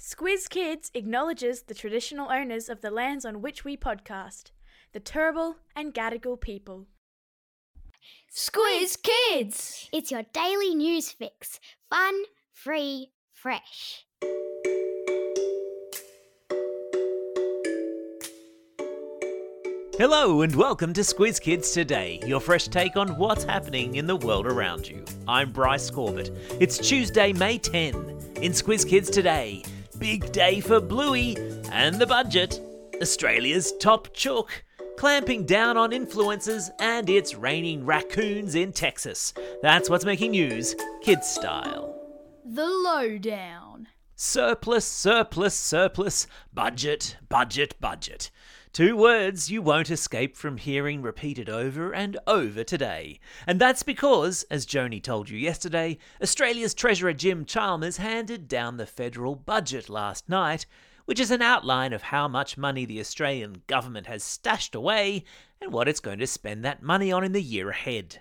Squiz Kids acknowledges the traditional owners of the lands on which we podcast, the Turrbal and Gadigal people. Squiz Kids! It's your daily news fix. Fun, free, fresh. Hello and welcome to Squiz Kids Today, your fresh take on what's happening in the world around you. I'm Bryce Corbett. It's Tuesday, May 10. In Squiz Kids Today, big day for Bluey and the budget, Australia's top chook, clamping down on influencers, and it's raining raccoons in Texas. That's what's making news, kids style. The lowdown. Surplus, budget. Two words you won't escape from hearing repeated over and over today. And that's because, as Joni told you yesterday, Australia's Treasurer Jim Chalmers handed down the federal budget last night, which is an outline of how much money the Australian government has stashed away and what it's going to spend that money on in the year ahead.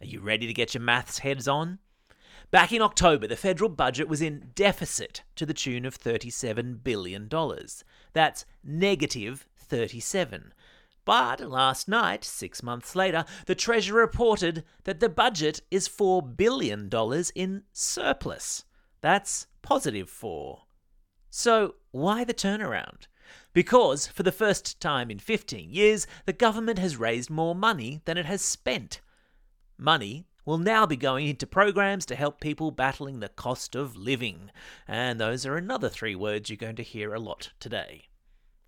Are you ready to get your maths heads on? Back in October, the federal budget was in deficit to the tune of $37 billion. That's negative 37. But last night, 6 months later, the Treasurer reported that the budget is $4 billion in surplus. That's positive 4. So why the turnaround? Because for the first time in 15 years, the government has raised more money than it has spent. Money will now be going into programs to help people battling the cost of living. And those are another three words you're going to hear a lot today.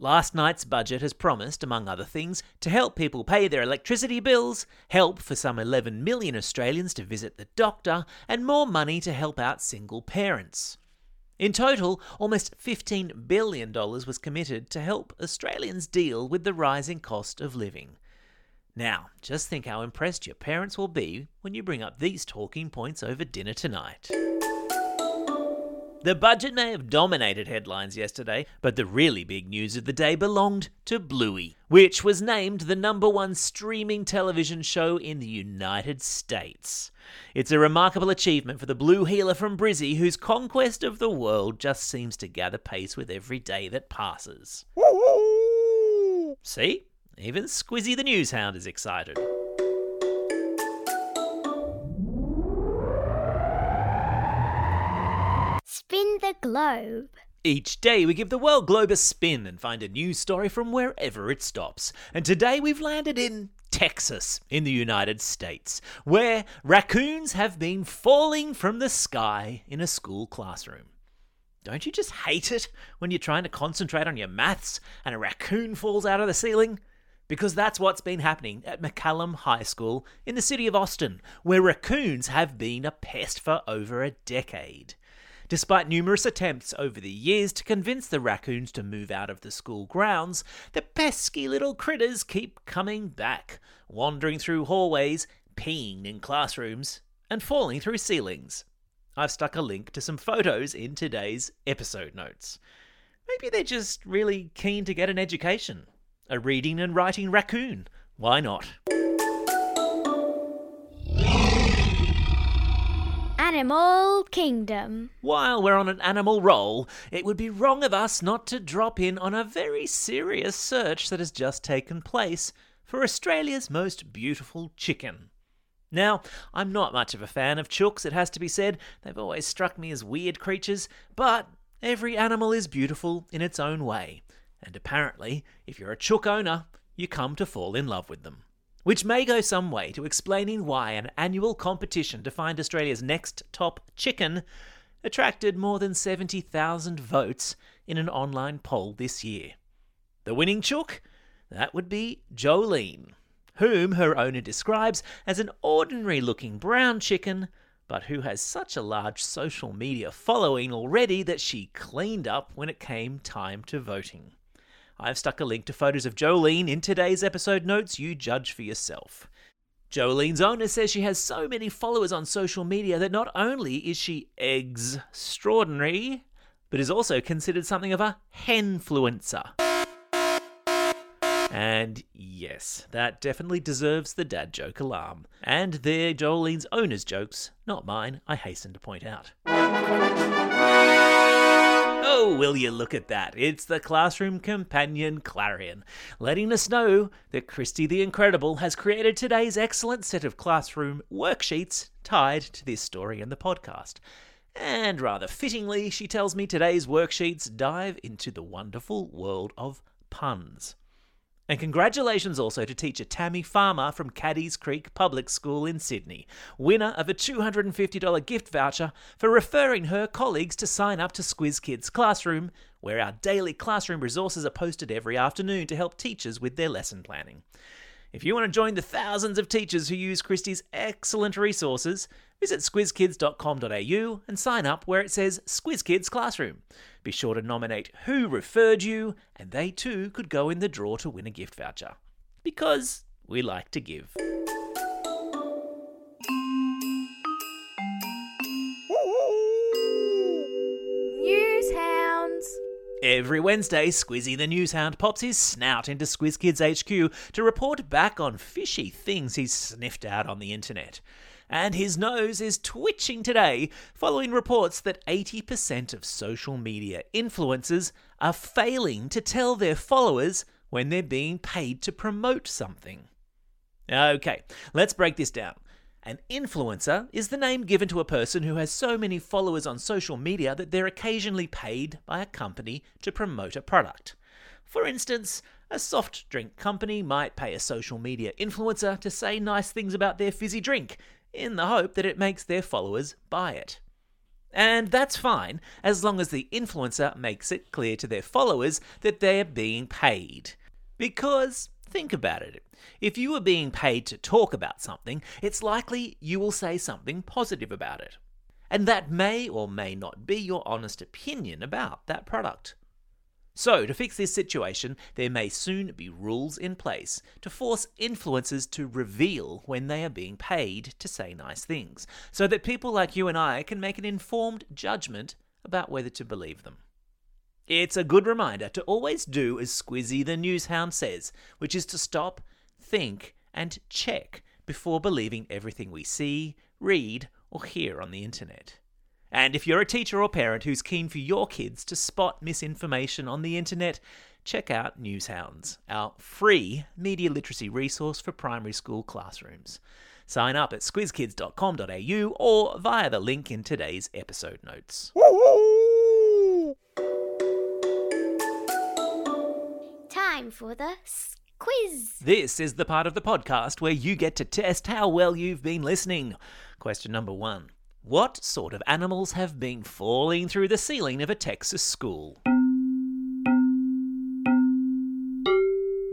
Last night's budget has promised, among other things, to help people pay their electricity bills, help for some 11 million Australians to visit the doctor, and more money to help out single parents. In total, almost $15 billion was committed to help Australians deal with the rising cost of living. Now, just think how impressed your parents will be when you bring up these talking points over dinner tonight. The budget may have dominated headlines yesterday, but the really big news of the day belonged to Bluey, which was named the #1 streaming television show in the United States. It's a remarkable achievement for the Blue Heeler from Brizzy, whose conquest of the world just seems to gather pace with every day that passes. See? Even Squizzy the Newshound is excited. Spin the globe. Each day we give the world globe a spin and find a news story from wherever it stops. And today we've landed in Texas, in the United States, where raccoons have been falling from the sky in a school classroom. Don't you just hate it when you're trying to concentrate on your maths and a raccoon falls out of the ceiling? Because that's what's been happening at McCallum High School in the city of Austin, where raccoons have been a pest for over a decade. Despite numerous attempts over the years to convince the raccoons to move out of the school grounds, the pesky little critters keep coming back, wandering through hallways, peeing in classrooms, and falling through ceilings. I've stuck a link to some photos in today's episode notes. Maybe they're just really keen to get an education. A reading and writing raccoon. Why not? Animal Kingdom. While we're on an animal roll, it would be wrong of us not to drop in on a very serious search that has just taken place for Australia's most beautiful chicken. Now, I'm not much of a fan of chooks, it has to be said. They've always struck me as weird creatures, but every animal is beautiful in its own way. And apparently, if you're a chook owner, you come to fall in love with them. Which may go some way to explaining why an annual competition to find Australia's next top chicken attracted more than 70,000 votes in an online poll this year. The winning chook? That would be Jolene, whom her owner describes as an ordinary-looking brown chicken, but who has such a large social media following already that she cleaned up when it came time to voting. I've stuck a link to photos of Jolene in today's episode notes. You judge for yourself. Jolene's owner says she has so many followers on social media that not only is she extraordinary, but is also considered something of a henfluencer. And yes, that definitely deserves the dad joke alarm. And they're Jolene's owner's jokes, not mine, I hasten to point out. will you look at that? It's the classroom companion Clarion, letting us know that Christy the Incredible has created today's excellent set of classroom worksheets tied to this story in the podcast. And rather fittingly, she tells me today's worksheets dive into the wonderful world of puns. And congratulations also to teacher Tammy Farmer from Caddy's Creek Public School in Sydney, winner of a $250 gift voucher for referring her colleagues to sign up to Squiz Kids Classroom, where our daily classroom resources are posted every afternoon to help teachers with their lesson planning. If you want to join the thousands of teachers who use Christy's excellent resources, visit squizkids.com.au and sign up where it says Squiz Kids Classroom. Be sure to nominate who referred you, and they too could go in the draw to win a gift voucher. Because we like to give. Newshounds! Every Wednesday, Squizzy the Newshound pops his snout into Squiz Kids HQ to report back on fishy things he's sniffed out on the internet. And his nose is twitching today following reports that 80% of social media influencers are failing to tell their followers when they're being paid to promote something. Okay, let's break this down. An influencer is the name given to a person who has so many followers on social media that they're occasionally paid by a company to promote a product. For instance, a soft drink company might pay a social media influencer to say nice things about their fizzy drink in the hope that it makes their followers buy it. And that's fine, as long as the influencer makes it clear to their followers that they're being paid. Because, think about it. If you are being paid to talk about something, it's likely you will say something positive about it. And that may or may not be your honest opinion about that product. So, to fix this situation, there may soon be rules in place to force influencers to reveal when they are being paid to say nice things, so that people like you and I can make an informed judgment about whether to believe them. It's a good reminder to always do as Squizzy the Newshound says, which is to stop, think, and check before believing everything we see, read, or hear on the internet. And if you're a teacher or parent who's keen for your kids to spot misinformation on the internet, check out Newshounds, our free media literacy resource for primary school classrooms. Sign up at squizkids.com.au or via the link in today's episode notes. For the Squiz. This is the part of the podcast where you get to test how well you've been listening. Question number 1. What sort of animals have been falling through the ceiling of a Texas school?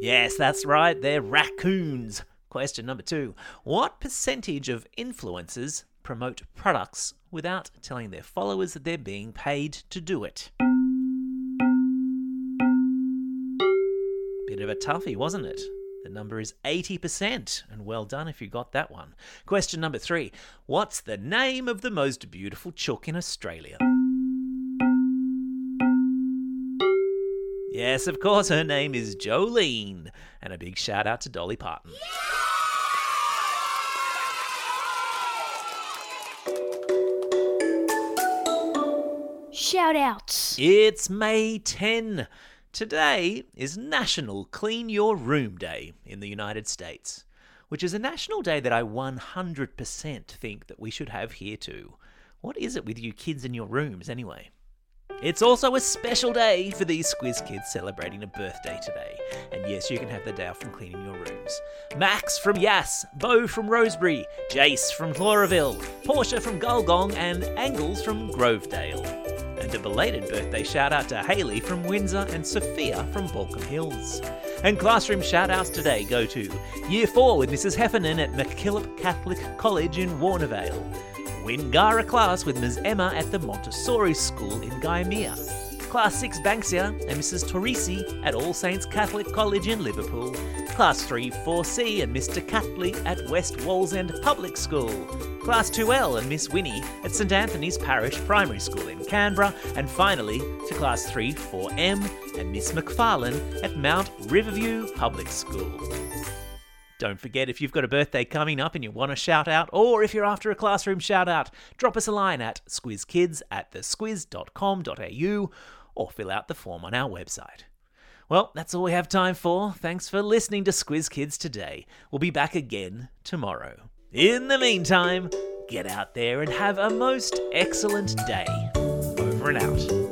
Yes, that's right, they're raccoons. Question number 2. What percentage of influencers promote products without telling their followers that they're being paid to do it? Bit of a toughie, wasn't it? The number is 80%, and well done if you got that one. Question number 3. What's the name of the most beautiful chook in Australia? Yes, of course, her name is Jolene. And a big shout out to Dolly Parton. Yeah! Shout outs. It's May 10. Today is National Clean Your Room Day in the United States, which is a national day that I 100% think that we should have here too. What is it with you kids in your rooms anyway? It's also a special day for these Squiz Kids celebrating a birthday today. And yes, you can have the day off from cleaning your rooms. Max from Yass, Beau from Roseberry, Jace from Floraville, Portia from Gulgong, and Angles from Grovedale. And a belated birthday shout-out to Hayley from Windsor and Sophia from Baulkham Hills. And classroom shout-outs today go to Year 4 with Mrs. Heffernan at MacKillop Catholic College in Warnervale, Wingara class with Ms. Emma at the Montessori School in Gymea, Class 6 Banksia and Mrs. Torrisi at All Saints Catholic College in Liverpool, Class 3 4C and Mr. Catley at West Wallsend Public School, Class 2L and Miss Winnie at St. Anthony's Parish Primary School in Canberra, and finally to Class 3 4M and Miss McFarlane at Mount Riverview Public School. Don't forget, if you've got a birthday coming up and you want a shout-out, or if you're after a classroom shout-out, drop us a line at squizkids@thesquiz.com.au or fill out the form on our website. Well, that's all we have time for. Thanks for listening to Squiz Kids today. We'll be back again tomorrow. In the meantime, get out there and have a most excellent day. Over and out.